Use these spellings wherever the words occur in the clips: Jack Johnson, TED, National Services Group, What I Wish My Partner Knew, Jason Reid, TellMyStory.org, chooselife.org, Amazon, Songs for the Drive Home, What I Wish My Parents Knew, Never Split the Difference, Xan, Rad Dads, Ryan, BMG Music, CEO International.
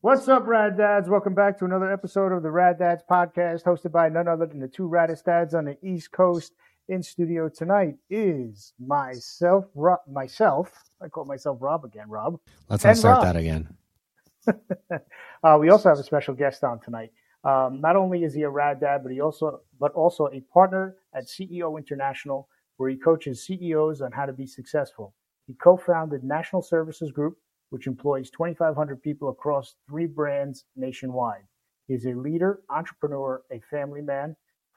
What's up, Rad Dads? Welcome back to another episode of the Rad Dads podcast, hosted by none other than the two raddest dads on the East Coast. In studio tonight is myself, myself. I call myself Rob again, Rob. Let's not start that again. We also have a special guest on tonight. Not only is he a rad dad, but also a partner at CEO International, where he coaches CEOs on how to be successful. He co-founded National Services Group, which employs 2,500 people across three brands nationwide. He is a leader, entrepreneur, a family man.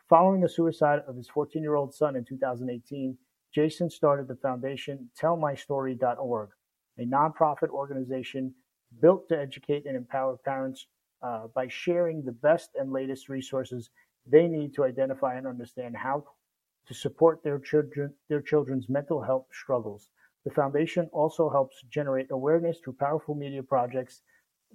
Following the suicide of his 14-year-old son in 2018, Jason started the foundation TellMyStory.org, a nonprofit organization built to educate and empower parents by sharing the best and latest resources they need to identify and understand how to support their children's mental health struggles. The foundation also helps generate awareness through powerful media projects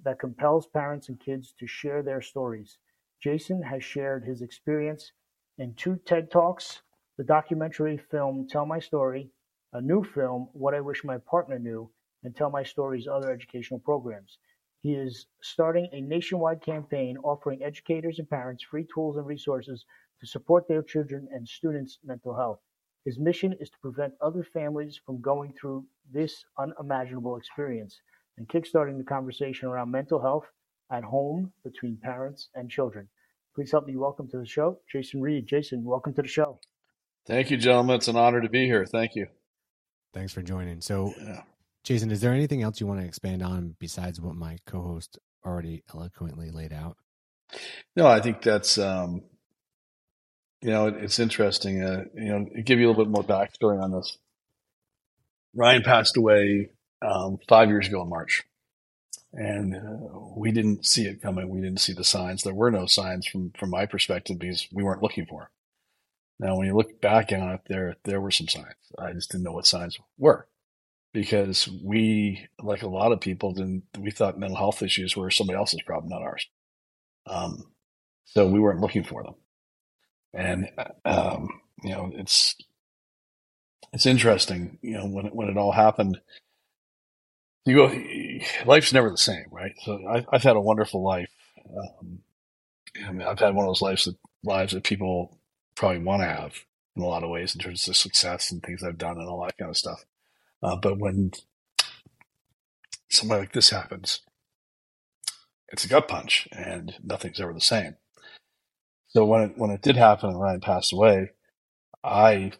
that compels parents and kids to share their stories. Jason has shared his experience in two TED Talks, the documentary film Tell My Story, a new film, What I Wish My Partner Knew, and Tell My Story's other educational programs. He is starting a nationwide campaign offering educators and parents free tools and resources to support their children and students' mental health. His mission is to prevent other families from going through this unimaginable experience and kickstarting the conversation around mental health at home between parents and children. Please help me welcome to the show, Jason Reid. Jason, welcome to the show. Thank you, gentlemen. It's an honor to be here. Thank you. Thanks for joining. So, yeah. Jason, is there anything else you want to expand on besides what my co-host already eloquently laid out? No, I think that's, it's interesting. Give you a little bit more backstory on this. Ryan passed away 5 years ago in March. And we didn't see it coming. We didn't see the signs. There were no signs from my perspective because we weren't looking for them. Now, when you look back on it, there were some signs. I just didn't know what signs were because we, like a lot of people, we thought mental health issues were somebody else's problem, not ours. So we weren't looking for them. And, it's interesting, when it all happened. You go, life's never the same, right? So I've had a wonderful life. I've had one of those lives that people probably want to have in a lot of ways in terms of success and things I've done and all that kind of stuff. But when something like this happens, it's a gut punch and nothing's ever the same. So when it did happen and Ryan passed away, I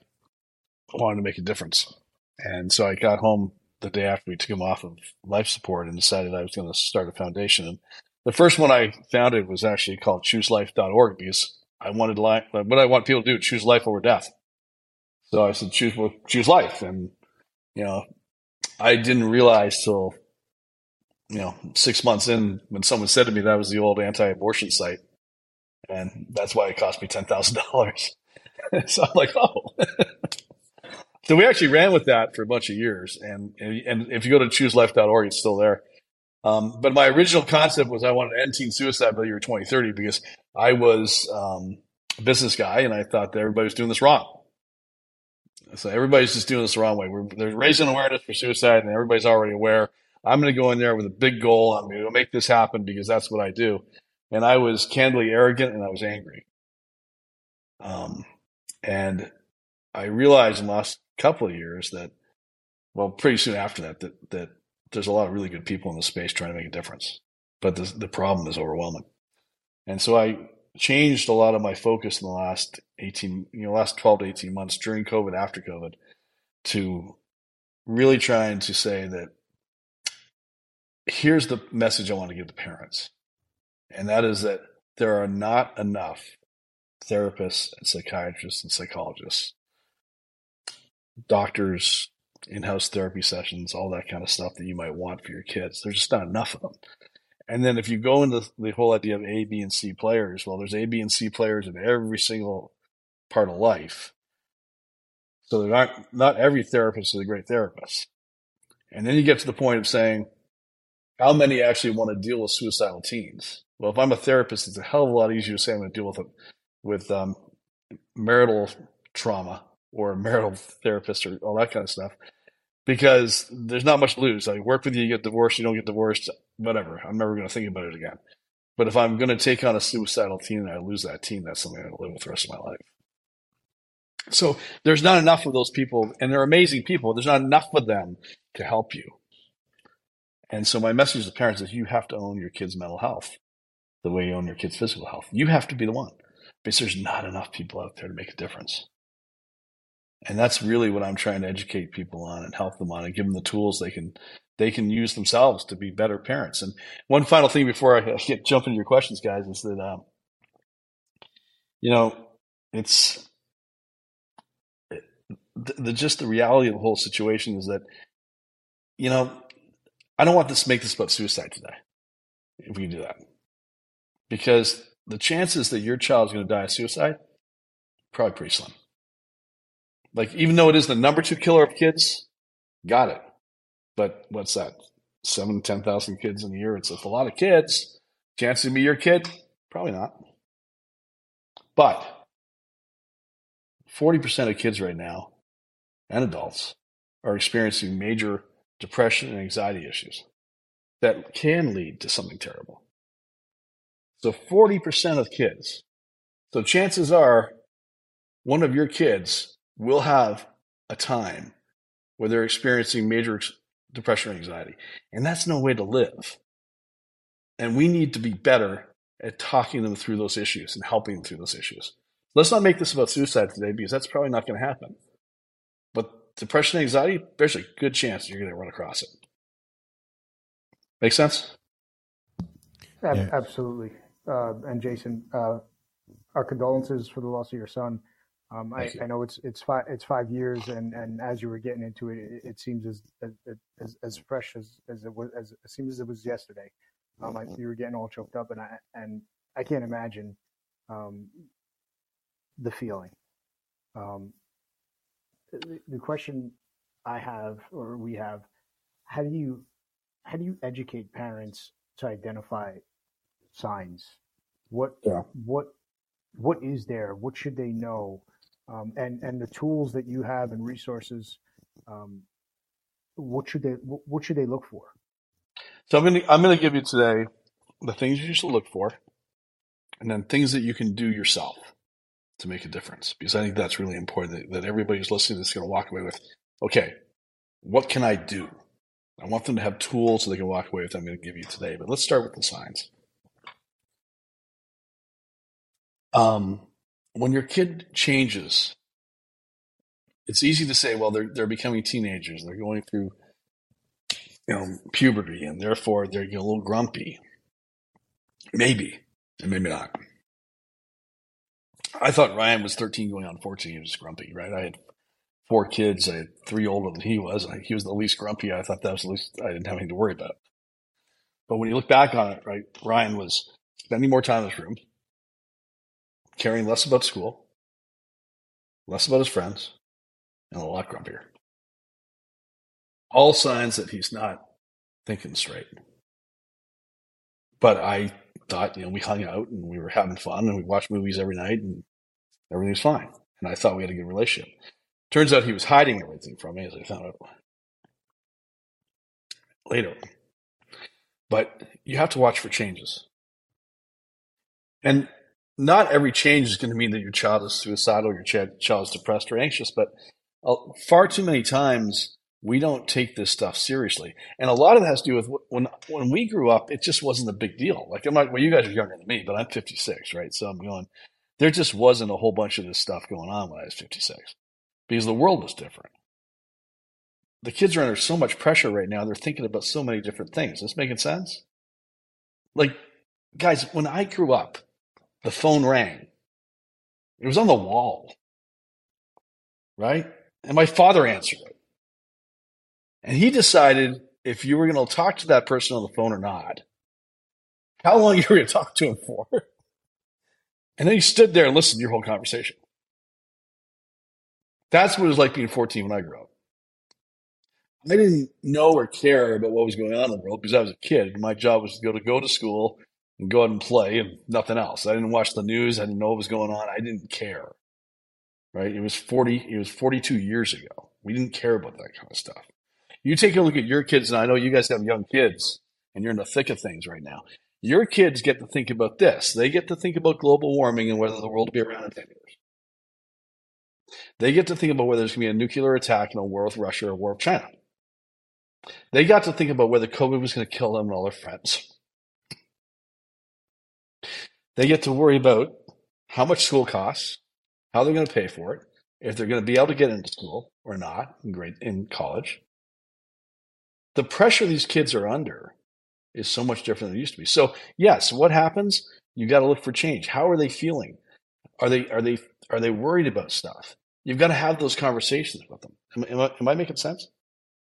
wanted to make a difference. And so I got home the day after we took him off of life support and decided I was going to start a foundation. And the first one I founded was actually called chooselife.org because I wanted life. What I want people to do, choose life over death. So I said, choose life. And, I didn't realize till, 6 months in when someone said to me that was the old anti-abortion site. And that's why it cost me $10,000. So I'm like, oh. So we actually ran with that for a bunch of years, and if you go to chooselife.org, it's still there. But my original concept was I wanted to end teen suicide by the year 2030 because I was a business guy, and I thought that everybody was doing this wrong. So everybody's just doing this the wrong way. They're raising awareness for suicide, and everybody's already aware. I'm going to go in there with a big goal. I'm going to make this happen because that's what I do. And I was candidly arrogant, and I was angry. And I realized in the last couple of years pretty soon after that there's a lot of really good people in the space trying to make a difference, but the problem is overwhelming. And so I changed a lot of my focus in the last 12 to 18 months during COVID, after COVID, to really trying to say that here's the message I want to give to parents. And that is that there are not enough therapists and psychiatrists and psychologists, doctors, in-house therapy sessions, all that kind of stuff that you might want for your kids. There's just not enough of them. And then if you go into the whole idea of A, B, and C players, well, there's A, B, and C players in every single part of life. So not every therapist is a great therapist. And then you get to the point of saying, how many actually want to deal with suicidal teens? Well, if I'm a therapist, it's a hell of a lot easier to say I'm going to deal with marital trauma, or a marital therapist or all that kind of stuff, because there's not much to lose. I work with you get divorced, you don't get divorced. whatever, I'm never going to think about it again. But if I'm going to take on a suicidal teen and I lose that teen, that's something I'm going to live with the rest of my life. So there's not enough of those people, and they're amazing people. There's not enough of them to help you. And so my message to parents is you have to own your kids' mental health the way you own your kids' physical health. You have to be the one, because there's not enough people out there to make a difference. And that's really what I'm trying to educate people on and help them on and give them the tools they can use themselves to be better parents. And one final thing before I jump into your questions, guys, is that, it's the reality of the whole situation is that, I don't want to make this about suicide today, if we do that, because the chances that your child's going to die of suicide, probably pretty slim. Like, even though it is the number 2 killer of kids, got it. But what's that? 7,000, 10,000 kids in a year. It's a lot of kids. Chance to be your kid? Probably not. But 40% of kids right now, and adults, are experiencing major depression and anxiety issues that can lead to something terrible. So 40% of kids. So chances are one of your kids will have a time where they're experiencing major depression and anxiety. And that's no way to live. And we need to be better at talking them through those issues and helping them through those issues. Let's not make this about suicide today, because that's probably not going to happen. But depression and anxiety, there's a good chance you're going to run across it. Make sense? Yeah. Absolutely. And Jason, our condolences for the loss of your son. I know it's 5 years, and as you were getting into it, it seems as fresh as it seems as it was yesterday. You were getting all choked up, and I can't imagine the feeling. The question I have, or we have, how do you educate parents to identify signs? What is there? What should they know? And the tools that you have and resources, what should they look for? So I'm going to give you today the things you should look for, and then things that you can do yourself to make a difference. Because I think that's really important, that everybody who's listening is going to walk away with, okay, what can I do? I want them to have tools so they can walk away with. I'm going to give you today, but let's start with the signs. When your kid changes, it's easy to say, well, they're becoming teenagers. They're going through, puberty, and therefore they're getting a little grumpy. Maybe, and maybe not. I thought Ryan was 13 going on 14. He was grumpy, right? I had 4 kids. I had 3 older than he was. He was the least grumpy. I thought that was the least. I didn't have anything to worry about. But when you look back on it, right, Ryan was spending more time in his room, caring less about school, less about his friends, and a lot grumpier. All signs that he's not thinking straight. But I thought, we hung out and we were having fun and we watched movies every night and everything was fine. And I thought we had a good relationship. Turns out he was hiding everything from me, as I found out later. But you have to watch for changes. And not every change is going to mean that your child is suicidal, your child is depressed or anxious, but far too many times we don't take this stuff seriously. And a lot of that has to do with when we grew up, it just wasn't a big deal. Like, I'm like, well, you guys are younger than me, but I'm 56, right? So I'm going, there just wasn't a whole bunch of this stuff going on when I was 56, because the world was different. The kids are under so much pressure right now. They're thinking about so many different things. Is this making sense? Like, guys, when I grew up, the phone rang. It was on the wall, right? And my father answered it. And he decided if you were going to talk to that person on the phone or not, how long you were going to talk to him for. And then he stood there and listened to your whole conversation. That's what it was like being 14 when I grew up. I didn't know or care about what was going on in the world because I was a kid. My job was to go to school and go out and play and nothing else. I didn't watch the news. I didn't know what was going on. I didn't care, right? It was 42 years ago. We didn't care about that kind of stuff. You take a look at your kids, and I know you guys have young kids, and you're in the thick of things right now. Your kids get to think about this. They get to think about global warming and whether the world will be around in 10 years. They get to think about whether there's going to be a nuclear attack and a war with Russia or a war with China. They got to think about whether COVID was going to kill them and all their friends. They get to worry about how much school costs, how they're going to pay for it, if they're going to be able to get into school or not in college. The pressure these kids are under is so much different than it used to be. So yes, what happens? You got to look for change. How are they feeling? Are they worried about stuff? You've got to have those conversations with them. Am I making sense?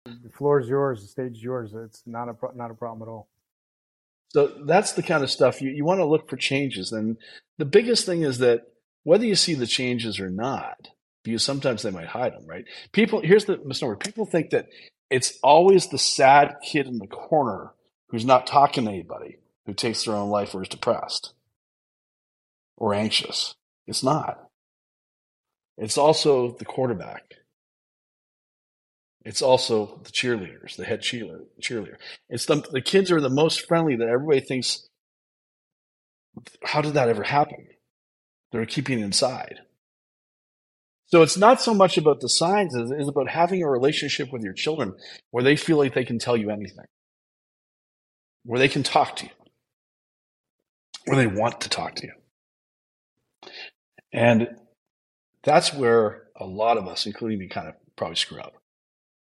The floor is yours. The stage is yours. It's not a problem at all. So that's the kind of stuff you want to look for changes. And the biggest thing is that whether you see the changes or not, because sometimes they might hide them, right? Here's the misnomer. People think that it's always the sad kid in the corner who's not talking to anybody, who takes their own life or is depressed or anxious. It's not. It's also the quarterback. It's also the cheerleaders, the head cheerleader. It's the kids are the most friendly that everybody thinks, how did that ever happen? They're keeping it inside. So it's not so much about the signs as it is about having a relationship with your children where they feel like they can tell you anything, where they can talk to you, where they want to talk to you. And that's where a lot of us, including me, kind of probably screw up.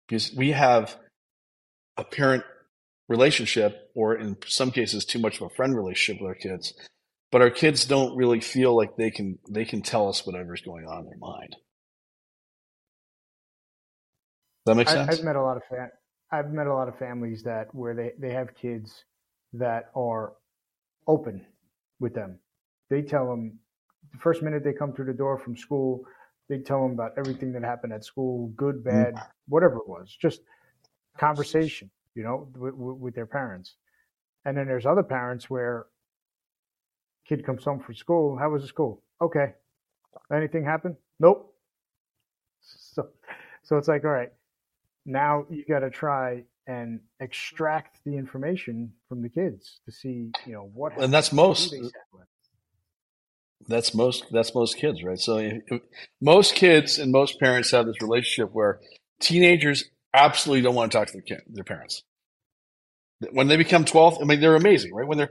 Because we have a parent relationship, or in some cases, too much of a friend relationship with our kids, but our kids don't really feel like they can tell us whatever's going on in their mind. Does that make sense? I've met a lot of families that where they have kids that are open with them. They tell them the first minute they come through the door from school. They tell them about everything that happened at school, good, bad, whatever it was, just conversation, with their parents. And then there's other parents where kid comes home from school. How was the school? Okay. Anything happen? Nope. So it's like, all right, now you got to try and extract the information from the kids to see, what happened. And that's most kids, right? So most kids and most parents have this relationship where teenagers absolutely don't want to talk to their parents. When they become 12, they're amazing, right? When they're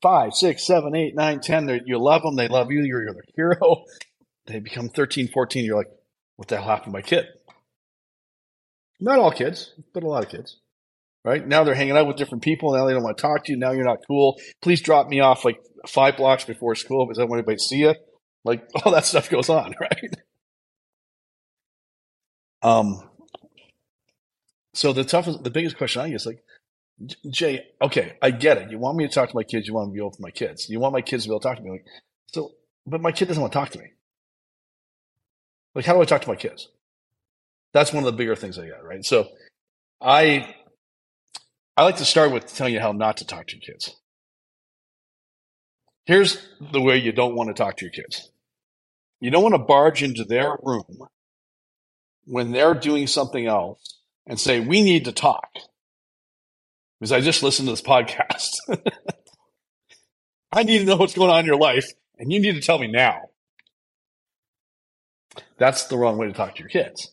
5, 6, 7, 8, 9, 10, you love them, they love you, you're their hero. They become 13, 14, you're like, what the hell happened to my kid? Not all kids, but a lot of kids, right? Now they're hanging out with different people. Now they don't want to talk to you. Now you're not cool. Please drop me off like 5 blocks before school because I don't want anybody to see you. Like, all that stuff goes on, right? So the biggest question I get is like, Jay, okay, I get it. You want me to talk to my kids. You want me to be open with my kids. You want my kids to be able to talk to me. Like, so, but my kid doesn't want to talk to me. Like, how do I talk to my kids? That's one of the bigger things I got, right? So I like to start with telling you how not to talk to your kids. Here's the way you don't want to talk to your kids. You don't want to barge into their room when they're doing something else and say, we need to talk. Because I just listened to this podcast. I need to know what's going on in your life, and you need to tell me now. That's the wrong way to talk to your kids.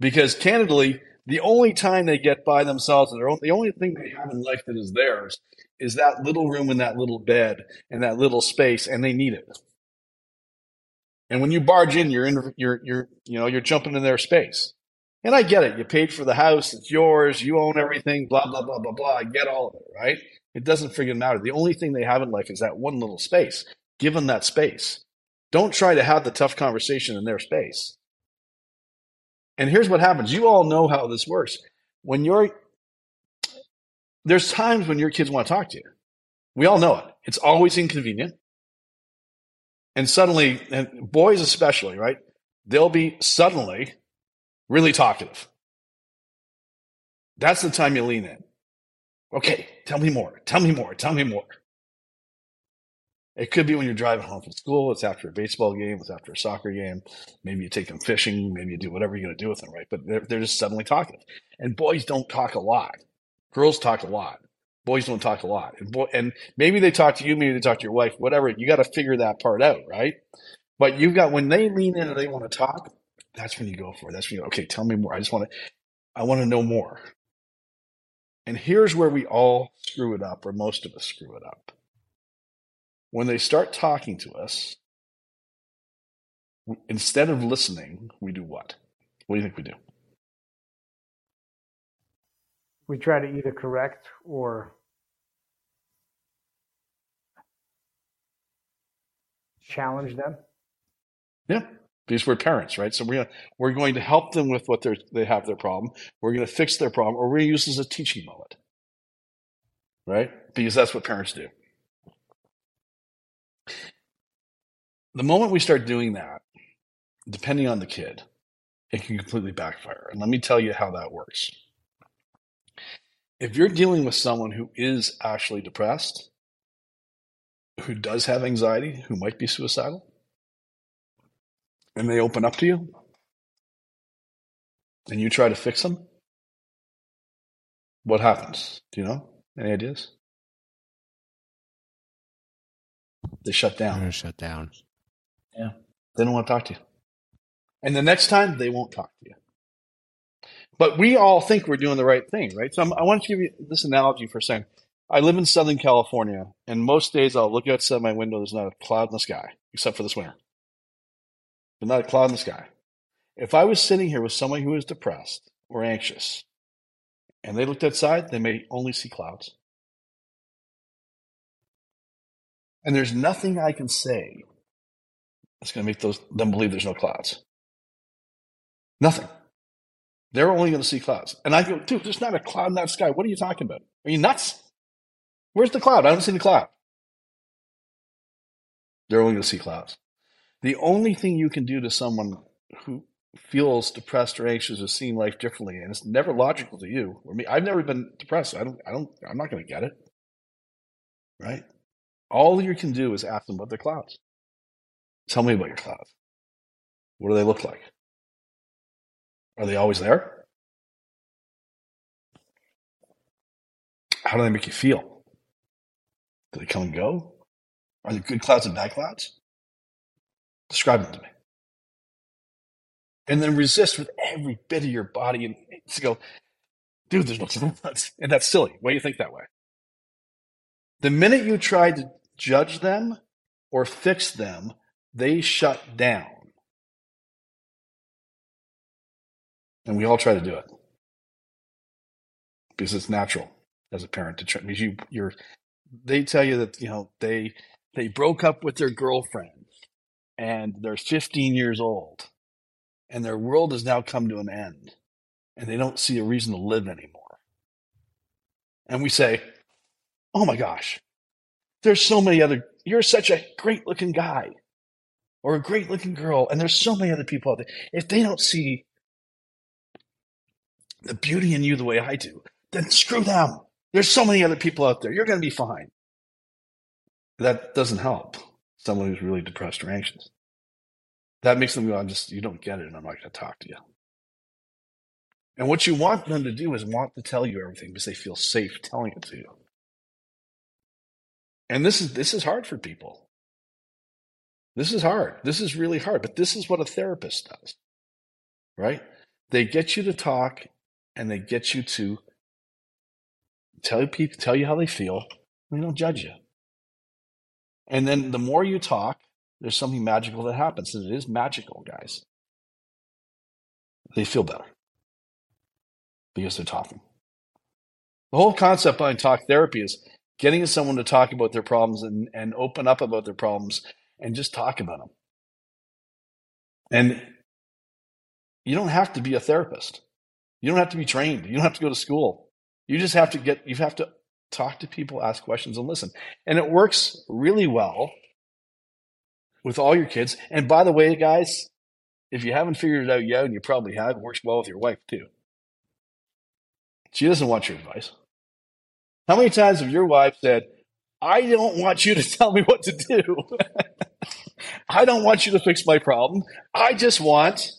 Because candidly, the only time they get by themselves, the only thing they have in life that is theirs, is that little room and that little bed and that little space, and they need it. And when you barge in, you're jumping in their space. And I get it. You paid for the house; it's yours. You own everything. Blah blah blah blah blah. I get all of it, right? It doesn't friggin' matter. The only thing they have in life is that one little space. Give them that space. Don't try to have the tough conversation in their space. And here's what happens. You all know how this works. There's times when your kids want to talk to you. We all know it. It's always inconvenient. And suddenly, and boys especially, right? They'll be suddenly really talkative. That's the time you lean in. Okay, tell me more. Tell me more. Tell me more. It could be when you're driving home from school. It's after a baseball game. It's after a soccer game. Maybe you take them fishing. Maybe you do whatever you're going to do with them, right? But they're just suddenly talkative. And boys don't talk a lot. Girls talk a lot. Boys don't talk a lot. And maybe they talk to you, maybe they talk to your wife, whatever. You got to figure that part out, right? But you've got, when they lean in and they want to talk, that's when you go for it. That's when you go, okay, tell me more. I want to know more. And here's where we all screw it up, or most of us screw it up. When they start talking to us, instead of listening, we do what? What do you think we do? We try to either correct or challenge them. Yeah, because we're parents, right? So we're going to help them with what they have their problem. We're going to fix their problem, or we're going to use this as a teaching moment, right? Because that's what parents do. The moment we start doing that, depending on the kid, it can completely backfire. And let me tell you how that works. If you're dealing with someone who is actually depressed, who does have anxiety, who might be suicidal, and they open up to you, and you try to fix them, what happens? Do you know? Any ideas? They shut down. They're shut down. Yeah. They don't want to talk to you. And the next time, they won't talk to you. But we all think we're doing the right thing, right? So I want to give you this analogy for a second. I live in Southern California, and most days I'll look outside my window. There's not a cloud in the sky, except for this winter. There's not a cloud in the sky. If I was sitting here with someone who is depressed or anxious, and they looked outside, they may only see clouds. And there's nothing I can say that's going to make them believe there's no clouds. Nothing. They're only going to see clouds. And I go, dude, there's not a cloud in that sky. What are you talking about? Are you nuts? Where's the cloud? I haven't seen the cloud. They're only going to see clouds. The only thing you can do to someone who feels depressed or anxious is seeing life differently, and it's never logical to you or me. I've never been depressed. I'm not going to get it. Right? All you can do is ask them about their clouds. Tell me about your clouds. What do they look like? Are they always there? How do they make you feel? Do they come and go? Are there good clouds and bad clouds? Describe them to me. And then resist with every bit of your body and just go, dude, there's no clouds. And that's silly. Why do you think that way? The minute you try to judge them or fix them, they shut down. And we all try to do it because it's natural as a parent to try. Because they tell you that they broke up with their girlfriend and they're 15 years old and their world has now come to an end and they don't see a reason to live anymore. And we say, "Oh my gosh, there's so many other. You're such a great-looking guy or a great-looking girl, and there's so many other people out there. If they don't see the beauty in you the way I do, then screw them. There's so many other people out there. You're going to be fine." That doesn't help someone who's really depressed or anxious. That makes them go, you don't get it, and I'm not going to talk to you. And what you want them to do is want to tell you everything because they feel safe telling it to you. And this is hard for people. This is hard. This is really hard. But this is what a therapist does, right? They get you to talk. And they get you to tell you how they feel. They don't judge you. And then the more you talk, there's something magical that happens. And it is magical, guys. They feel better because they're talking. The whole concept behind talk therapy is getting someone to talk about their problems and open up about their problems and just talk about them. And you don't have to be a therapist. You don't have to be trained. You don't have to go to school. You just have to you have to talk to people, ask questions, and listen. And it works really well with all your kids. And by the way, guys, if you haven't figured it out yet, and you probably have, it works well with your wife too. She doesn't want your advice. How many times have your wife said, "I don't want you to tell me what to do. I don't want you to fix my problem. I just want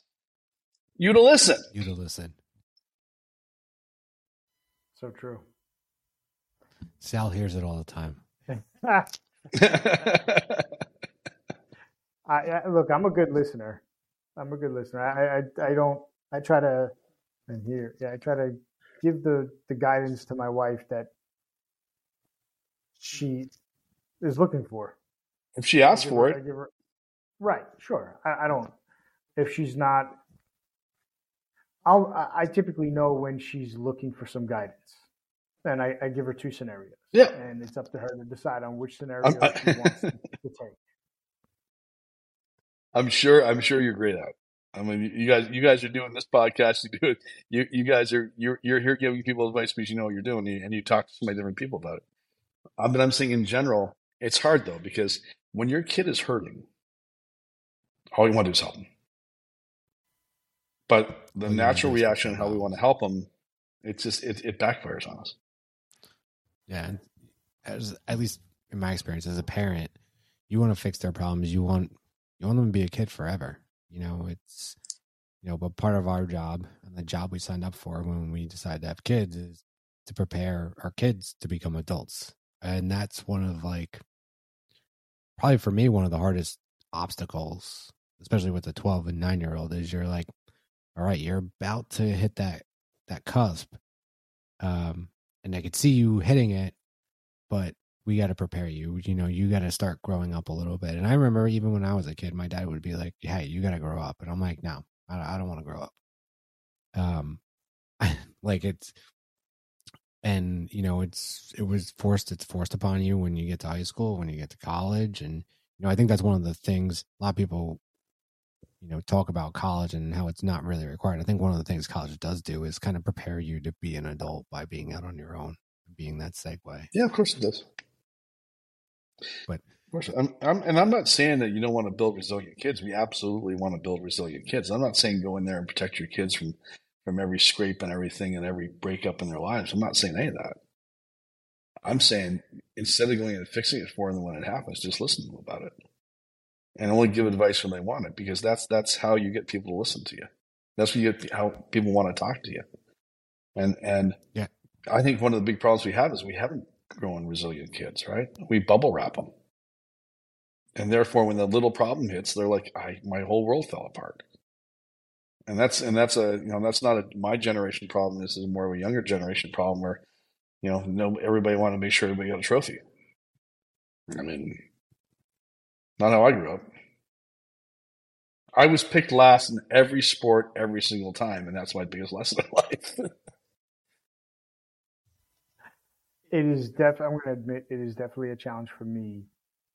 you to listen." You to listen. So true. Sal hears it all the time. Look, I'm a good listener. I try to give the guidance to my wife that she is looking for. If she asks for it. Right. Sure. I typically know when she's looking for some guidance, and I give her two scenarios. Yeah. And it's up to her to decide on which scenario she wants to take. I'm sure you're great at it. I mean, you guys are doing this podcast. You do it. You guys are here giving people advice because you know what you're doing, and you talk to so many different people about it. But I'm saying in general, it's hard though, because when your kid is hurting, all you want to do is help them. But the natural reaction on how we want to help them, it's just it backfires on us. Yeah, and at least in my experience as a parent, you want to fix their problems. You want them to be a kid forever. You know, it's, you know, but part of our job and the job we signed up for when we decide to have kids is to prepare our kids to become adults. And that's one of, like, probably for me, one of the hardest obstacles, especially with a 12 and 9-year-old, is you're like, all right, you're about to hit that cusp. And I could see you hitting it, but we got to prepare you. You know, you got to start growing up a little bit. And I remember even when I was a kid, my dad would be like, hey, you got to grow up. And I'm like, no, I don't want to grow up. It's forced upon you when you get to high school, when you get to college. And, you know, I think that's one of the things a lot of people, you know, talk about college and how it's not really required. I think one of the things college does do is kind of prepare you to be an adult by being out on your own, being that segue. Yeah, of course it does. But of course, I'm not saying that you don't want to build resilient kids. We absolutely want to build resilient kids. I'm not saying go in there and protect your kids from every scrape and everything and every breakup in their lives. I'm not saying any of that. I'm saying instead of going and fixing it for them when it happens, just listen to them about it, and only give advice when they want it, because that's how you get people to listen to you. That's what you get, how people want to talk to you. And yeah, I think one of the big problems we have is we haven't grown resilient kids, right? We bubble wrap them. And therefore, when the little problem hits, they're like, my whole world fell apart. And that's not my generation problem. This is more of a younger generation problem where, you know, everybody wanted to make sure everybody got a trophy. I mean, not how I grew up. I was picked last in every sport every single time, and that's my biggest lesson in life. I'm going to admit, it is definitely a challenge for me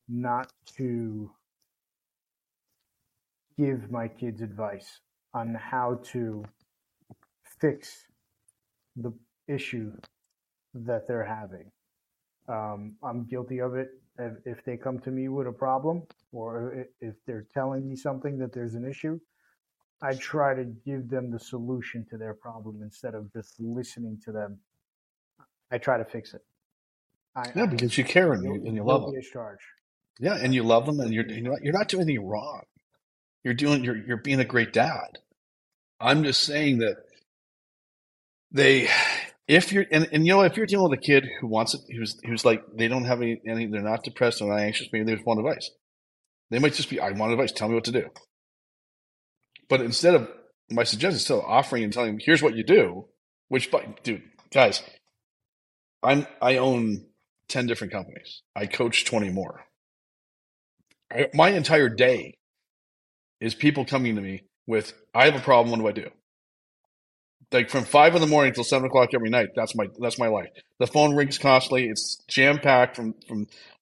not to give my kids advice on how to fix the issue that they're having. I'm guilty of it. If they come to me with a problem, or if they're telling me something that there's an issue, I try to give them the solution to their problem instead of just listening to them. I try to fix it. Because you care and you love them. Yeah, and you love them, and you're not doing anything wrong. You're being a great dad. I'm just saying that if you're dealing with a kid who wants it, who's like, they don't have any, they're not depressed, they're not anxious, maybe they just want advice. They might just be, I want advice, tell me what to do. But instead of offering and telling them, here's what you do, which, dude, guys, I own 10 different companies. I coach 20 more. My entire day is people coming to me with, I have a problem, what do I do? Like from 5 a.m. till 7 o'clock every night, that's my life. The phone rings constantly. It's jam-packed from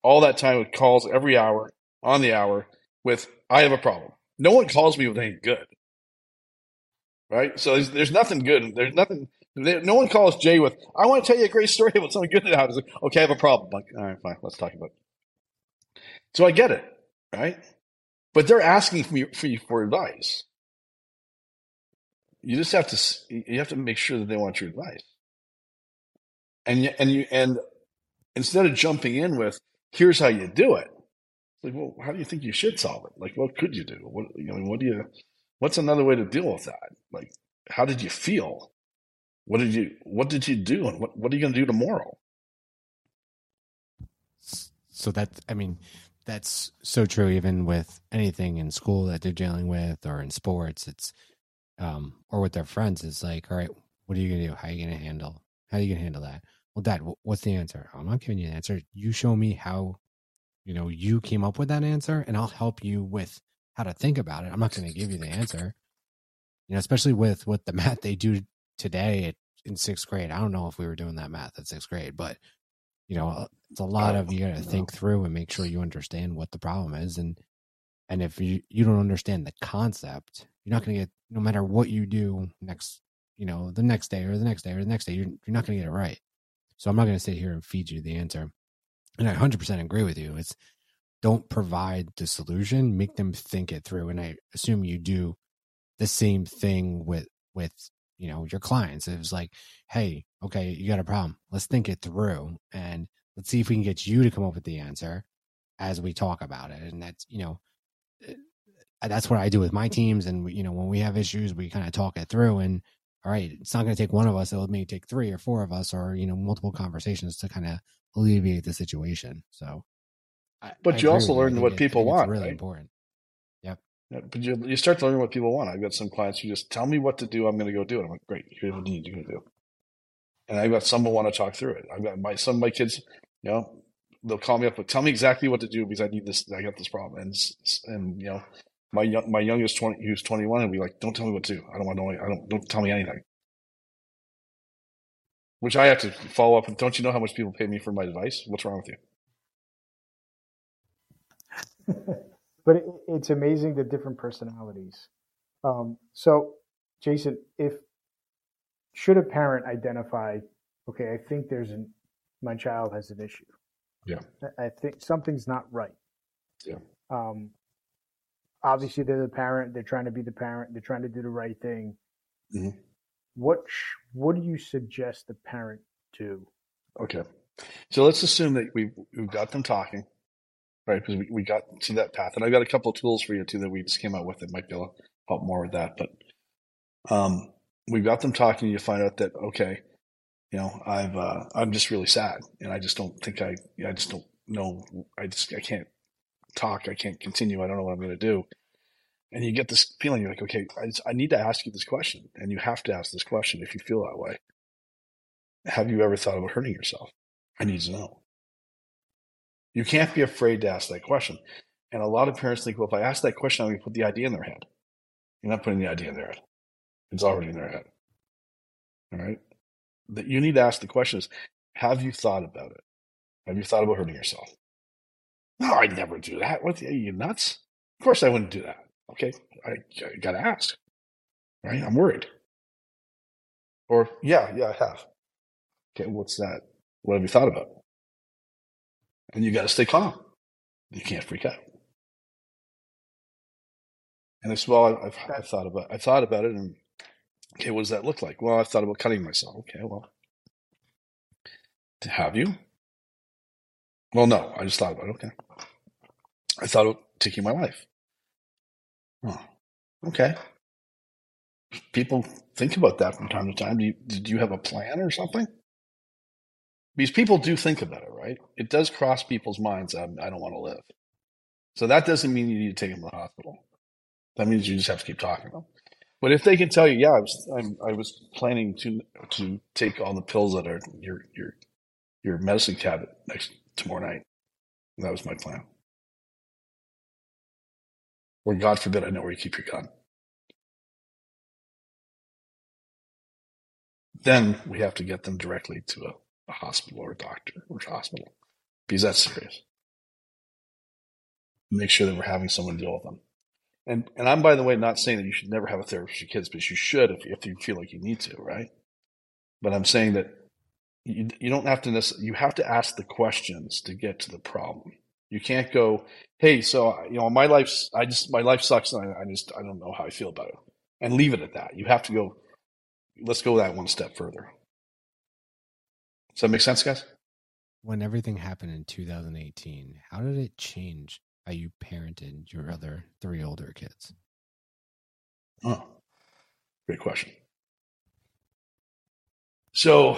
all that time with calls every hour, on the hour, with, I have a problem. No one calls me with anything good. Right? So there's nothing good. There's nothing. No one calls Jay with, I want to tell you a great story about something good that happened. Like, okay, I have a problem. Like, all right, fine, let's talk about it. So I get it, right? But they're asking for you for advice. You just have to make sure that they want your advice. And instead of jumping in with, here's how you do it, it's like, well, how do you think you should solve it? Like, what could you do? What's another way to deal with that? Like, how did you feel? What did you do? And what are you going to do tomorrow? So that's, I mean, that's so true, even with anything in school that they're dealing with or in sports, it's, or with their friends. It's like, all right, what are you going to do? How are you going to handle that? Well, Dad, what's the answer? I'm not giving you an answer. You show me how, you know, you came up with that answer, and I'll help you with how to think about it. I'm not going to give you the answer, you know, especially with the math they do today in sixth grade. I don't know if we were doing that math at sixth grade, but you know, it's a lot of, you got to think through and make sure you understand what the problem is. And if you don't understand the concept, you're not going to get, no matter what you do next, you know, the next day or the next day or the next day, you're not going to get it right. So I'm not going to sit here and feed you the answer. And I 100% agree with you. It's don't provide the solution, make them think it through. And I assume you do the same thing with, you know, your clients. It was like, hey, okay, you got a problem. Let's think it through and let's see if we can get you to come up with the answer as we talk about it. And that's, you know, that's what I do with my teams. And, you know, when we have issues, we kind of talk it through and, all right, it's not going to take one of us. It'll maybe take three or four of us, or, you know, multiple conversations to kind of alleviate the situation. So, but you also learn what people want. It's really important. Yep. But you start to learn what people want. I've got some clients who just tell me what to do. I'm going to go do it. I'm like, great. Here's what you need to do. And I've got some who want to talk through it. I've got some of my kids, you know, they'll call me up, but tell me exactly what to do because I need this. I got this problem. And you know, my youngest, who's 21, and be like, don't tell me what to do. I don't want to know. Don't tell me anything. Which I have to follow up with. Don't you know how much people pay me for my advice? What's wrong with you? But it's amazing the different personalities. So, Jason, should a parent identify, okay, I think my child has an issue. Yeah. I think something's not right. Yeah. Obviously, they're the parent. They're trying to be the parent. They're trying to do the right thing. Mm-hmm. What do you suggest the parent do? Okay. So let's assume that we've got them talking, right? Because we got to that path. And I've got a couple of tools for you, too, that we just came out with that might be able to help more with that. But we've got them talking. You find out that, okay, you know, I'm just really sad. And I just don't think I just don't know. I can't talk. I can't continue. I don't know what I'm going to do. And you get this feeling, you're like, okay, I need to ask you this question. And you have to ask this question if you feel that way. Have you ever thought about hurting yourself? I need to know. You can't be afraid to ask that question. And a lot of parents think, well, if I ask that question, I'm going to put the idea in their head. You're not putting the idea in their head. It's already in their head. All right. That you need to ask the question is, have you thought about it? Have you thought about hurting yourself? No, I'd never do that. What, are you nuts? Of course I wouldn't do that. Okay, I got to ask, right? I'm worried. Or, yeah, I have. Okay, what's that? What have you thought about? And you got to stay calm. You can't freak out. And I said, well, I've thought about it, and okay, what does that look like? Well, I've thought about cutting myself. Okay, well, have you? Well, no, I just thought about it. Okay. I thought about taking my life. Oh, okay. People think about that from time to time. Do you have a plan or something? Because people do think about it, right? It does cross people's minds. I don't want to live. So that doesn't mean you need to take them to the hospital. That means you just have to keep talking to them. But if they can tell you, yeah, I was planning to take all the pills that are your medicine cabinet tomorrow night. That was my plan. Or God forbid, I know where you keep your gun. Then we have to get them directly to a hospital or a doctor or a hospital, because that's serious. Make sure that we're having someone deal with them. And I'm, by the way, not saying that you should never have a therapist for your kids, because you should if you feel like you need to, right? But I'm saying that you don't have to necessarily, you have to ask the questions to get to the problem. You can't go, hey, so, you know, my life sucks, and I don't know how I feel about it, and leave it at that. You have to go, let's go that one step further. Does that make sense, guys? When everything happened in 2018, how did it change how you parented your other three older kids? Oh, great question. So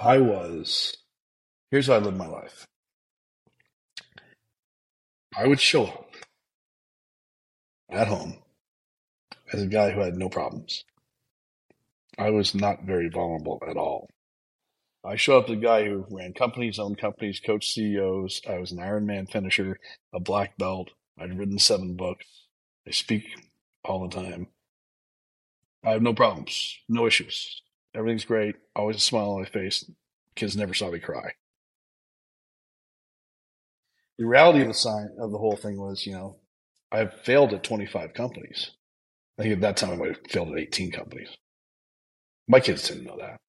I was Here's how I lived my life. I would show up at home as a guy who had no problems. I was not very vulnerable at all. I show up as a guy who ran companies, owned companies, coached CEOs. I was an Ironman finisher, a black belt. I'd written 7 books. I speak all the time. I have no problems, no issues. Everything's great. Always a smile on my face. Kids never saw me cry. The reality of the whole thing was, I've failed at 25 companies. I think at that time I might have failed at 18 companies. My kids didn't know that.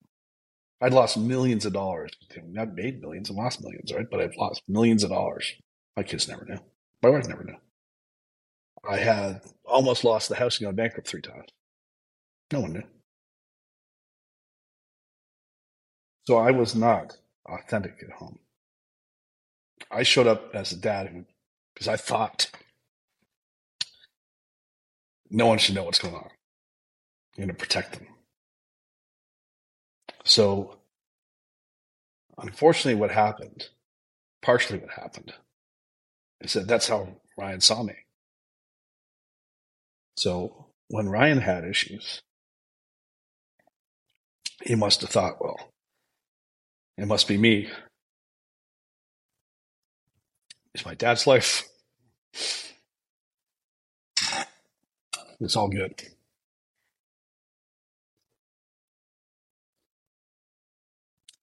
I'd lost millions of dollars. Not made millions and lost millions, right? But I've lost millions of dollars. My kids never knew. My wife never knew. I had almost lost the house and gone bankrupt 3 times. No one knew. So I was not authentic at home. I showed up as a dad because I thought no one should know what's going on. I'm going to protect them. So unfortunately partially what happened, is that that's how Ryan saw me. So when Ryan had issues, he must have thought, well, it must be me. It's my dad's life. It's all good.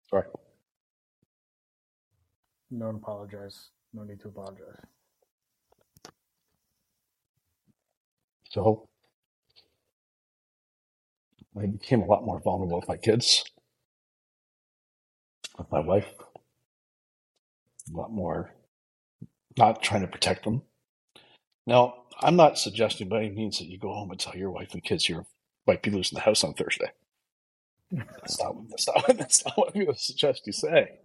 Sorry. Don't apologize. No need to apologize. So I became a lot more vulnerable with my kids, with my wife, a lot more not trying to protect them. Now, I'm not suggesting by any means that you go home and tell your wife and kids you might be losing the house on Thursday. That's not what I would suggest you say.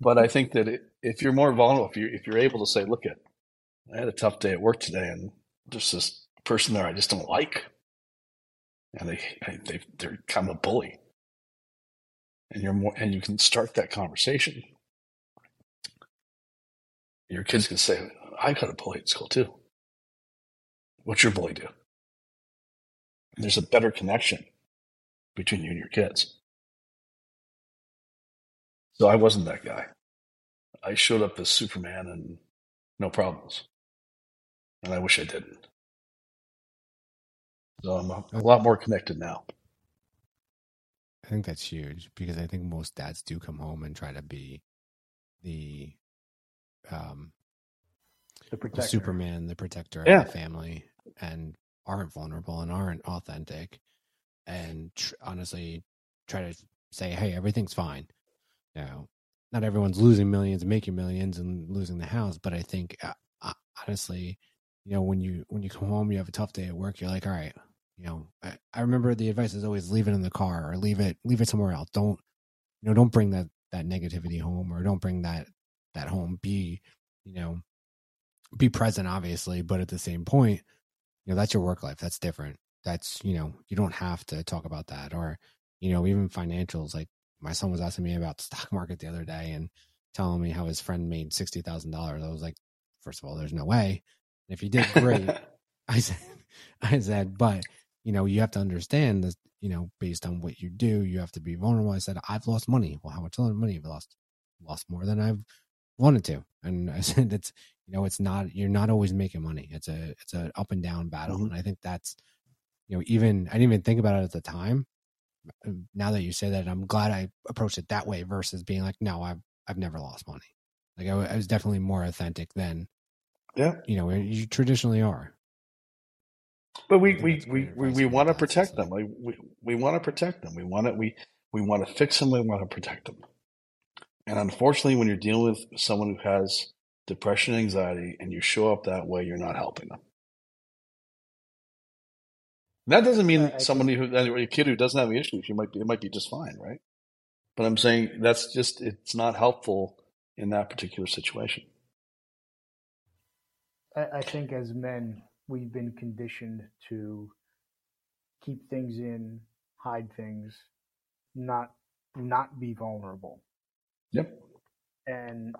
But I think that if you're more vulnerable, if you're able to say, look at, I had a tough day at work today, and there's this person there I just don't like, and they're kind of a bully, and you can start that conversation. Your kids can say, I got a bully at school too. What's your bully do? And there's a better connection between you and your kids. So I wasn't that guy. I showed up as Superman and no problems. And I wish I didn't. So I'm a lot more connected now. I think that's huge because I think most dads do come home and try to be the Superman, the protector of the family, and aren't vulnerable and aren't authentic, and honestly try to say, hey, everything's fine. Not everyone's losing millions and making millions and losing the house, but I think honestly, when you come home, you have a tough day at work, you're like, all right, I remember the advice is always leave it in the car or leave it somewhere else. Don't don't bring that negativity home, or don't bring that home. Be present, obviously, but at the same point, that's your work life. That's different. That's, you don't have to talk about that. Or, even financials. Like my son was asking me about the stock market the other day and telling me how his friend made $60,000. I was like, first of all, there's no way. And if he did, great. I said, but you have to understand that, based on what you do, you have to be vulnerable. I said, I've lost money. Well, how much money have I lost? Lost more than I've wanted to. And I said, it's, it's not, you're not always making money. It's a up and down battle. Mm-hmm. And I think that's, I didn't even think about it at the time. Now that you say that, I'm glad I approached it that way versus being like, no, I've never lost money. Like I was definitely more authentic than, you traditionally are. But we want to protect them. Like we want to protect them. We want to fix them. We want to protect them. And unfortunately, when you're dealing with someone who has depression, anxiety, and you show up that way, you're not helping them. And that doesn't mean a kid who doesn't have any issues, it might be just fine, right? But I'm saying it's not helpful in that particular situation. I think as men, we've been conditioned to keep things in, hide things, not not be vulnerable. Yep. And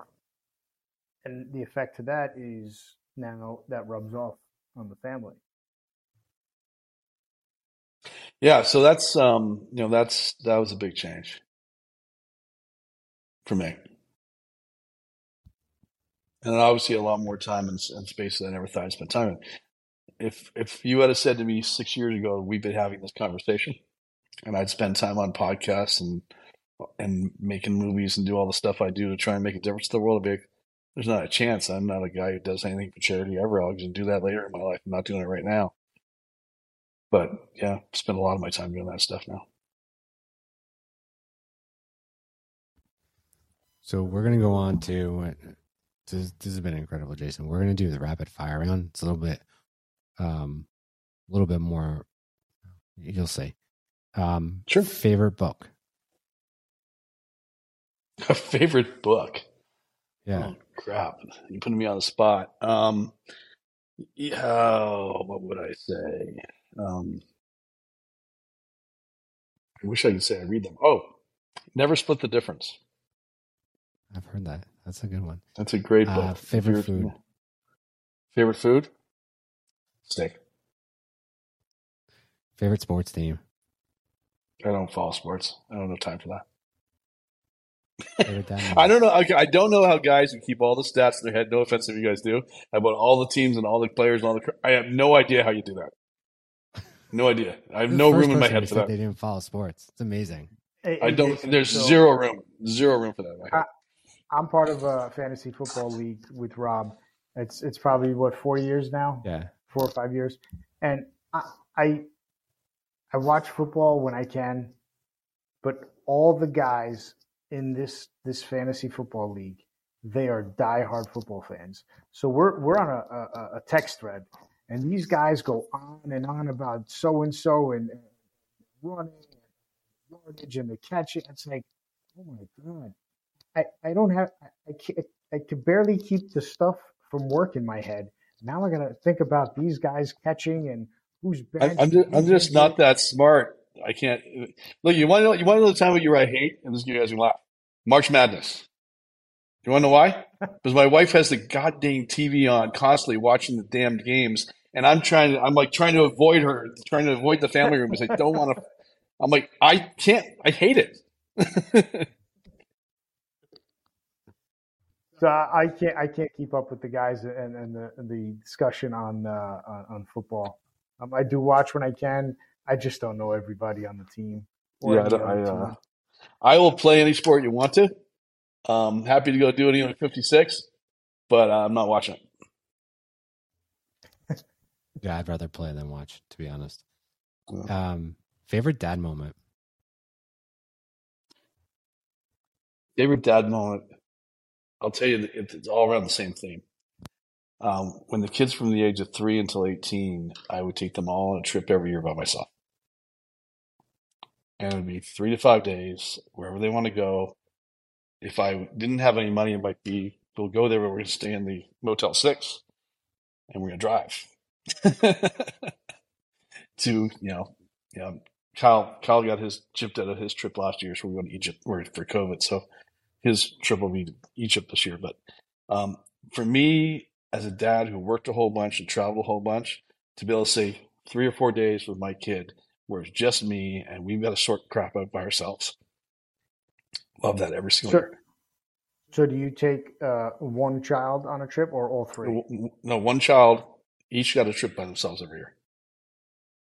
the effect to that is now that rubs off on the family. Yeah. So that's, that was a big change for me. And obviously a lot more time and space that I never thought I'd spend time in. If you had said to me 6 years ago, we've been having this conversation and I'd spend time on podcasts and making movies and do all the stuff I do to try and make a difference to the world, I'd be like, there's not a chance. I'm not a guy who does anything for charity ever. I'll just do that later in my life. I'm not doing it right now. But yeah, I spend a lot of my time doing that stuff now. So we're going to go on to... This has been incredible, Jason. We're going to do the rapid fire round. It's a little bit more, you'll see. Sure. Favorite book? A favorite book? Yeah. Oh, crap. You're putting me on the spot. What would I say? I wish I could say I read them. Oh, Never Split the Difference. I've heard that. That's a good one. That's a great book. Favorite food? Favorite food? Steak. Favorite sports team? I don't follow sports. I don't have time for that. I don't know. I don't know how guys who keep all the stats in their head, no offense if you guys do, about all the teams and all the players and all the – I have no idea how you do that. No idea. I have no room in my head for that. They didn't follow sports. It's amazing. I don't – there's zero room. Zero room for that. I'm part of a fantasy football league with Rob. It's probably 4 years now? Yeah. 4 or 5 years. And I watch football when I can, but all the guys in this fantasy football league, they are diehard football fans. So we're on a text thread, and these guys go on and on about so-and-so and running and yardage and the catch. It's like, oh, my God. I don't have – I could barely keep the stuff from work in my head. Now I got to think about these guys catching and who's bad. I'm just not that smart. I can't – look, you want to know the time of year I hate? And this is you guys going to laugh. March Madness. You want to know why? Because my wife has the goddamn TV on constantly watching the damn games, and I'm trying to avoid her, trying to avoid the family room because I don't want to – I'm like, I can't – I hate it. So I can't keep up with the guys and the discussion on football. I do watch when I can. I just don't know everybody on the team. I will play any sport you want to. Happy to go do it even at 56, but I'm not watching it. Yeah, I'd rather play than watch, to be honest. Yeah. Favorite dad moment? Favorite dad moment? I'll tell you, it's all around the same theme. When the kids from the age of 3 until 18, I would take them all on a trip every year by myself. And it would be 3 to 5 days, wherever they want to go. If I didn't have any money, it might be, we'll go there, but we're going to stay in the Motel 6, and we're going to drive. Kyle got his gypped out of his trip last year, so we're going to Egypt for COVID, so... His trip will be to Egypt this year. But for me, as a dad who worked a whole bunch and traveled a whole bunch, to be able to say 3 or 4 days with my kid where it's just me and we've got to sort crap out by ourselves. Love that every single year. So do you take one child on a trip or all three? No, one child. Each got a trip by themselves every year.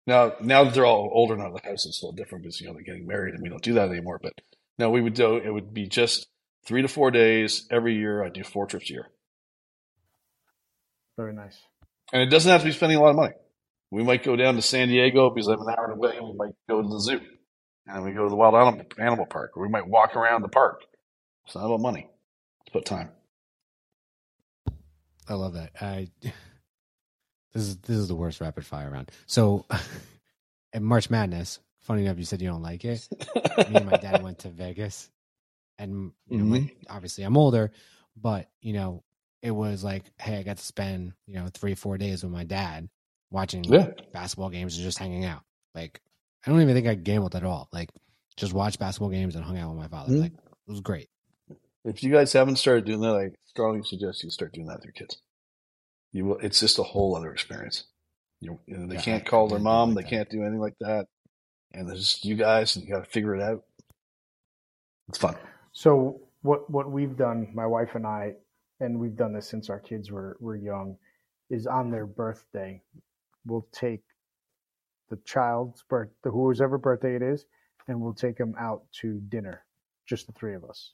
Now that they're all older and out of the house, it's a little different because, they're getting married and we don't do that anymore. But no, we would do it would be just 3 to 4 days every year. I do 4 trips a year. Very nice. And it doesn't have to be spending a lot of money. We might go down to San Diego because I'm an hour away. We might go to the zoo. And then we go to the wild animal park. Or we might walk around the park. It's not about money. It's about time. I love that. This is the worst rapid fire round. So at March Madness, funny enough, you said you don't like it. Me and my dad went to Vegas. And obviously I'm older, but it was like, hey, I got to spend 3 or 4 days with my dad watching basketball games and just hanging out. Like, I don't even think I gambled at all. Like, just watched basketball games and hung out with my father. Mm-hmm. Like, it was great. If you guys haven't started doing that, I strongly suggest you start doing that with your kids. You will, it's just a whole other experience. You know, they can't call their mom. They can't do anything like that. And there's just you guys, and you got to figure it out. It's fun. So what we've done, my wife and I, and we've done this since our kids were young, is on their birthday, we'll take the child's birthday, whoever birthday it is, and we'll take them out to dinner, just the three of us.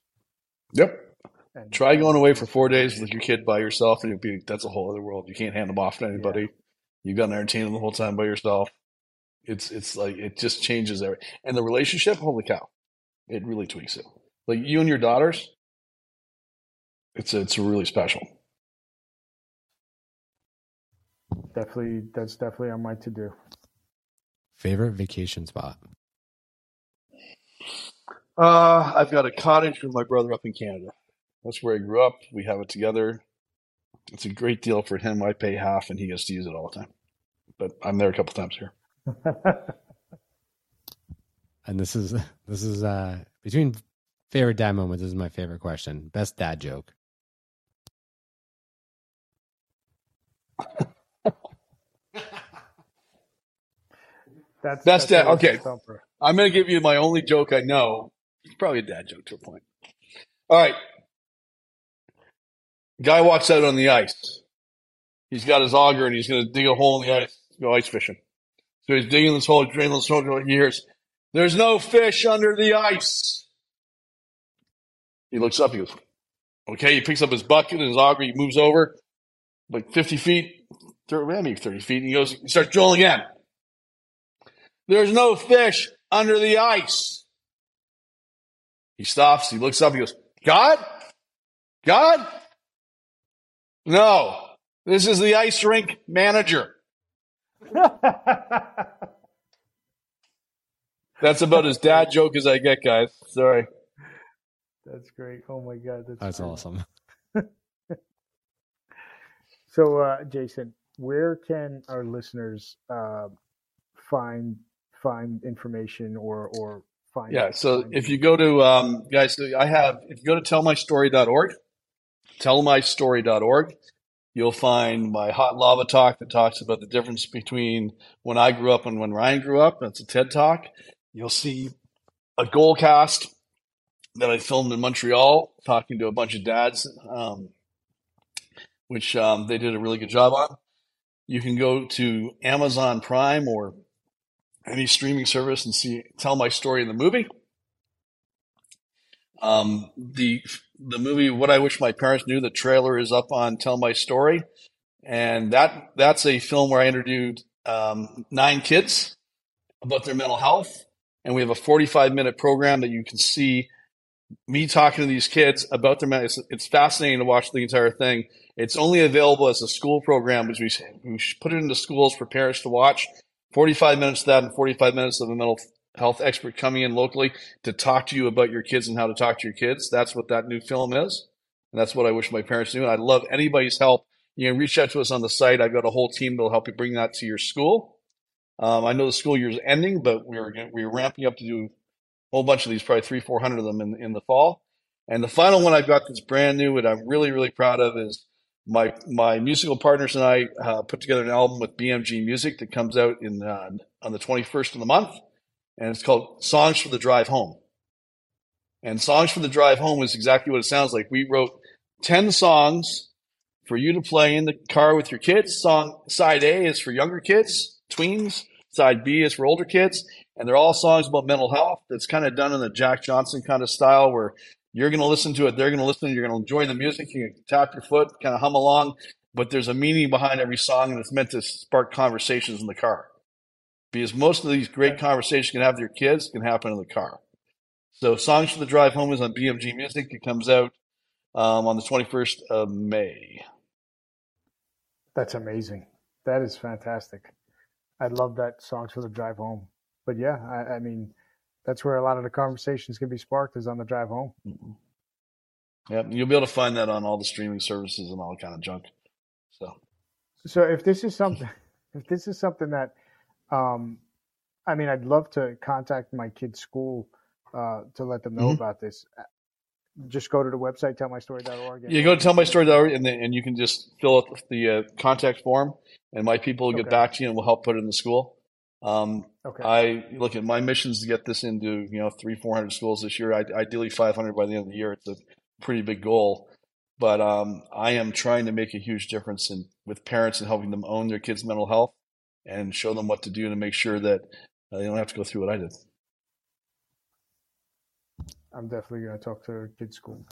Yep. And try going away for 4 days with your kid by yourself, and that's a whole other world. You can't hand them off to anybody. Yeah. You've got to entertain them the whole time by yourself. It's like it just changes everything. And the relationship, holy cow, it really tweaks it. Like you and your daughters, it's really special. That's definitely on my to do. Favorite vacation spot? I've got a cottage with my brother up in Canada. That's where I grew up. We have it together. It's a great deal for him. I pay half and he gets to use it all the time. But I'm there a couple times here. And this is between favorite dad moments, this is my favorite question. Best dad joke. That's dad. Okay. I'm going to give you my only joke I know. It's probably a dad joke to a point. All right. Guy walks out on the ice. He's got his auger and he's going to dig a hole in the ice, go ice fishing. So he's digging this hole, draining this hole for years. There's no fish under the ice. He looks up, he goes, okay. He picks up his bucket and his auger. He moves over like 50 feet, maybe 30 feet. And he goes, he starts drilling again. There's no fish under the ice. He stops. He looks up. He goes, God? No, this is the ice rink manager. That's about as dad joke as I get, guys. Sorry. That's great. Oh, my God. That's awesome. So, Jason, where can our listeners find information or find. Yeah. So if you go to, guys, if you go to TellMyStory.org, you'll find my hot lava talk that talks about the difference between when I grew up and when Ryan grew up. That's a TED talk. You'll see a goal cast that I filmed in Montreal talking to a bunch of dads, which they did a really good job on. You can go to Amazon Prime or any streaming service and see Tell My Story in the movie. The movie What I Wish My Parents Knew, the trailer is up on Tell My Story. And that's a film where I interviewed 9 kids about their mental health. And we have a 45-minute program that you can see me talking to these kids about their mental health. It's fascinating to watch the entire thing. It's only available as a school program, which we put it into schools for parents to watch. 45 minutes of that and 45 minutes of a mental health expert coming in locally to talk to you about your kids and how to talk to your kids. That's what that new film is. And that's What I Wish My Parents Knew. And I'd love anybody's help. You can reach out to us on the site. I've got a whole team that will help you bring that to your school. I know the school year is ending, but we're ramping up to do a whole bunch of these, probably 300-400 of them in the fall. And the final one I've got that's brand new and I'm really, really proud of is my musical partners and I put together an album with BMG Music that comes out on the 21st of the month, and it's called Songs for the Drive Home. And Songs for the Drive Home is exactly what it sounds like. We wrote 10 songs for you to play in the car with your kids. Side A is for younger kids, tweens. Side B is for older kids. And they're all songs about mental health that's kind of done in the Jack Johnson kind of style where you're going to listen to it. They're going to listen. You're going to enjoy the music. You can tap your foot, kind of hum along. But there's a meaning behind every song, and it's meant to spark conversations in the car. Because most of these great conversations you can have with your kids can happen in the car. So Songs for the Drive Home is on BMG Music. It comes out on the 21st of May. That's amazing. That is fantastic. I love that Songs for the Drive Home. But, yeah, I mean – that's where a lot of the conversations can be sparked is on the drive home. Mm-hmm. Yep. You'll be able to find that on all the streaming services and all kind of junk. So if this is something that, I'd love to contact my kid's school to let them know about this, just go to the website, TellMyStory.org. Yeah, go to TellMyStory.org, and you can just fill out the contact form, and my people will get back to you and will help put it in the school. I look at my missions to get this into 300-400 schools this year. Ideally 500 by the end of the year. It's a pretty big goal, but I am trying to make a huge difference with parents and helping them own their kids' mental health and show them what to do to make sure that they don't have to go through what I did. I'm definitely going to talk to her kids' school.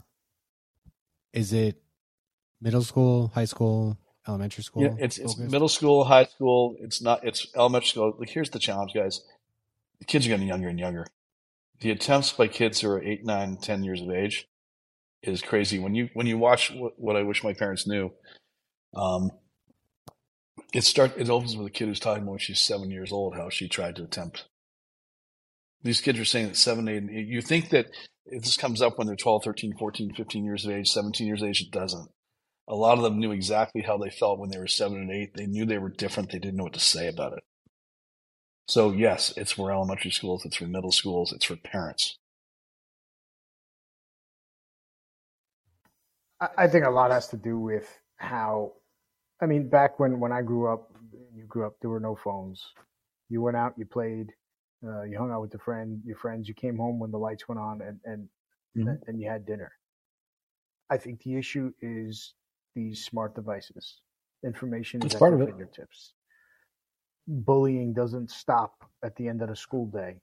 Is it middle school, high school, elementary school? Yeah, it's middle school, high school. It's elementary school. Like, here's the challenge, guys. The kids are getting younger and younger. The attempts by kids who are 8, 9, 10 years of age is crazy. When you watch What I Wish My Parents Knew, it opens with a kid who's talking about when she's 7 years old, how she tried to attempt. These kids are saying that 7, 8, and 8. You think that if this comes up when they're 12, 13, 14, 15 years of age, 17 years of age, it doesn't. A lot of them knew exactly how they felt when they were 7 and 8. They knew they were different. They didn't know what to say about it. So, yes, it's for elementary schools. It's for middle schools. It's for parents. I think a lot has to do with how, I mean, back when I grew up, you grew up, there were no phones. You went out, you played. You hung out with your friends. You came home when the lights went on, and you had dinner. I think the issue is these smart devices. Information is at your fingertips. Bullying doesn't stop at the end of the school day.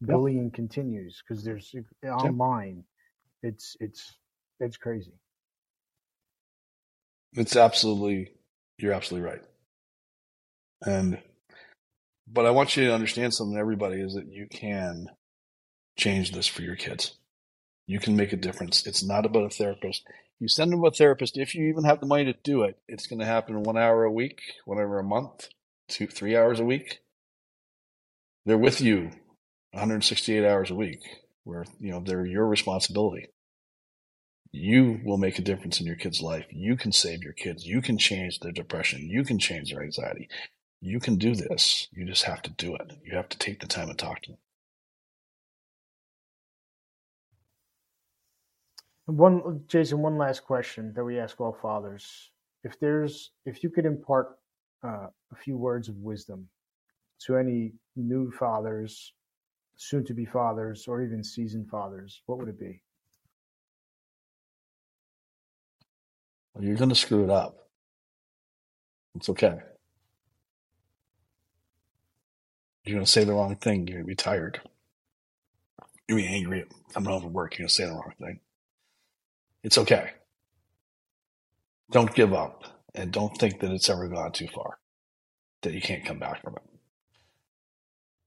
Yep. Bullying continues because there's online. Yep. It's crazy. You're absolutely right. But I want you to understand something, everybody, is that you can change this for your kids. You can make a difference. It's not about a therapist. You send them a therapist. If you even have the money to do it, it's going to happen 1 hour a week, whatever, a month, 2-3 hours a week. They're with you 168 hours a week where, they're your responsibility. You will make a difference in your kid's life. You can save your kids. You can change their depression. You can change their anxiety. You can do this. You just have to do it. You have to take the time and talk to them. Jason, one last question that we ask all fathers. If you could impart a few words of wisdom to any new fathers, soon-to-be fathers, or even seasoned fathers, what would it be? Well, you're going to screw it up. It's okay. You're going to say the wrong thing. You're going to be tired. You're going to be angry at coming home from work. You're going to say the wrong thing. It's okay. Don't give up, and don't think that it's ever gone too far, that you can't come back from it.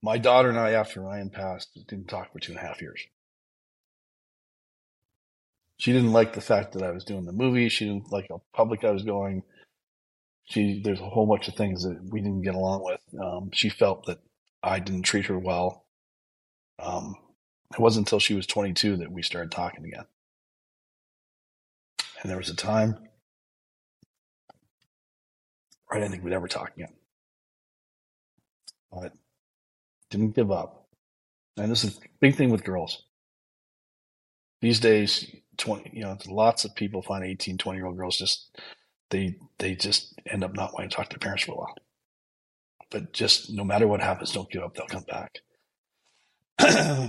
My daughter and I, after Ryan passed, didn't talk for 2.5 years. She didn't like the fact that I was doing the movie. She didn't like how public I was going. There's a whole bunch of things that we didn't get along with. She felt that I didn't treat her well. It wasn't until she was 22 that we started talking again. And there was a time I didn't think we'd ever talk again. But didn't give up. And this is a big thing with girls. These days, lots of people find 18, 20-year-old girls they just end up not wanting to talk to their parents for a while. But just no matter what happens, don't give up. They'll come back.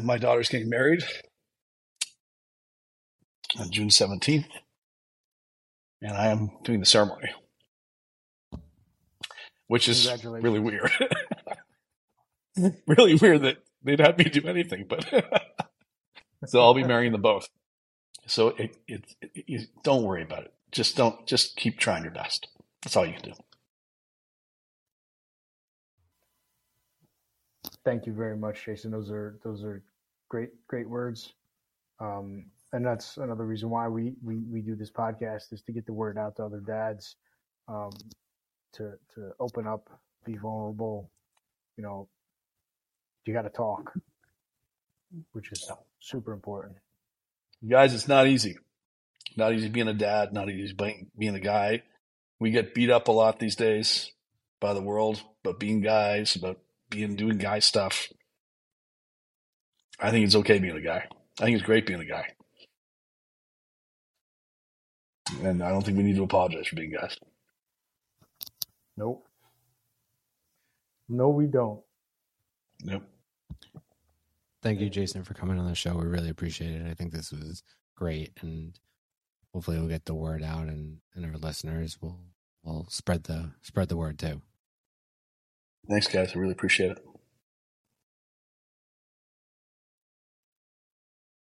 My daughter's getting married on June 17th, and I am doing the ceremony, which is really weird. Really weird that they'd have me do anything, but so I'll be marrying them both. So it don't worry about it. Just keep trying your best. That's all you can do. Thank you very much, Jason. Those are great words. And that's another reason why we do this podcast, is to get the word out to other dads, to open up, be vulnerable. You got to talk, which is super important. You guys, it's not easy. Not easy being a dad, not easy being a guy. We get beat up a lot these days by the world, but being guys, about doing guy stuff. I think it's okay being a guy. I think it's great being a guy. And I don't think we need to apologize for being guys. Nope. No, we don't. Nope. Thank you, Jason, for coming on the show. We really appreciate it. I think this was great, and hopefully we'll get the word out, and our listeners will spread the word too. Thanks, guys. I really appreciate it.